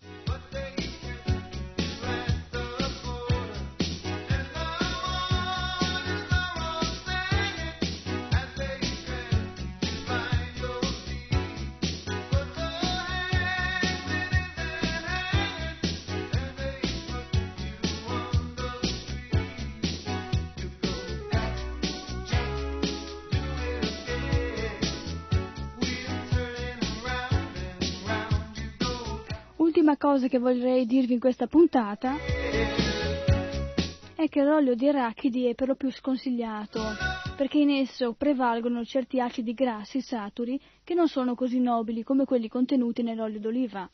L'ultima cosa che vorrei dirvi in questa puntata è che l'olio di arachidi è per lo più sconsigliato perché in esso prevalgono certi acidi grassi saturi che non sono così nobili come quelli contenuti nell'olio d'oliva.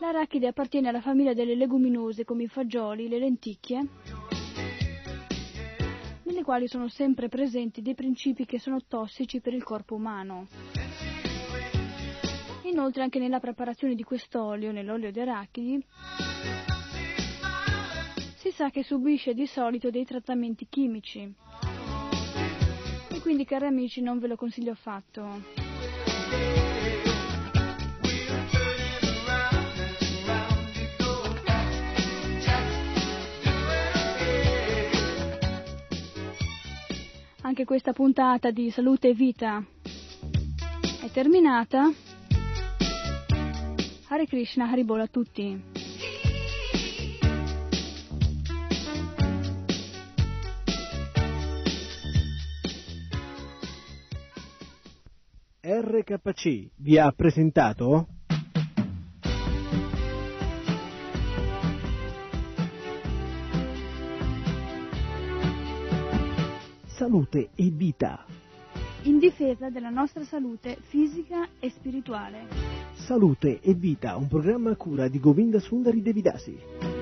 L'arachide appartiene alla famiglia delle leguminose come i fagioli, le lenticchie, nelle quali sono sempre presenti dei principi che sono tossici per il corpo umano. Inoltre anche nella preparazione di quest'olio, nell'olio di arachidi, si sa che subisce di solito dei trattamenti chimici. E quindi, cari amici, non ve lo consiglio affatto. Anche questa puntata di Salute e Vita è terminata. Hare Krishna, Hari Bol a tutti. RKC vi ha presentato Salute e Vita, in difesa della nostra salute fisica e spirituale. Salute e Vita, un programma a cura di Govinda Sundari Devi Dasi.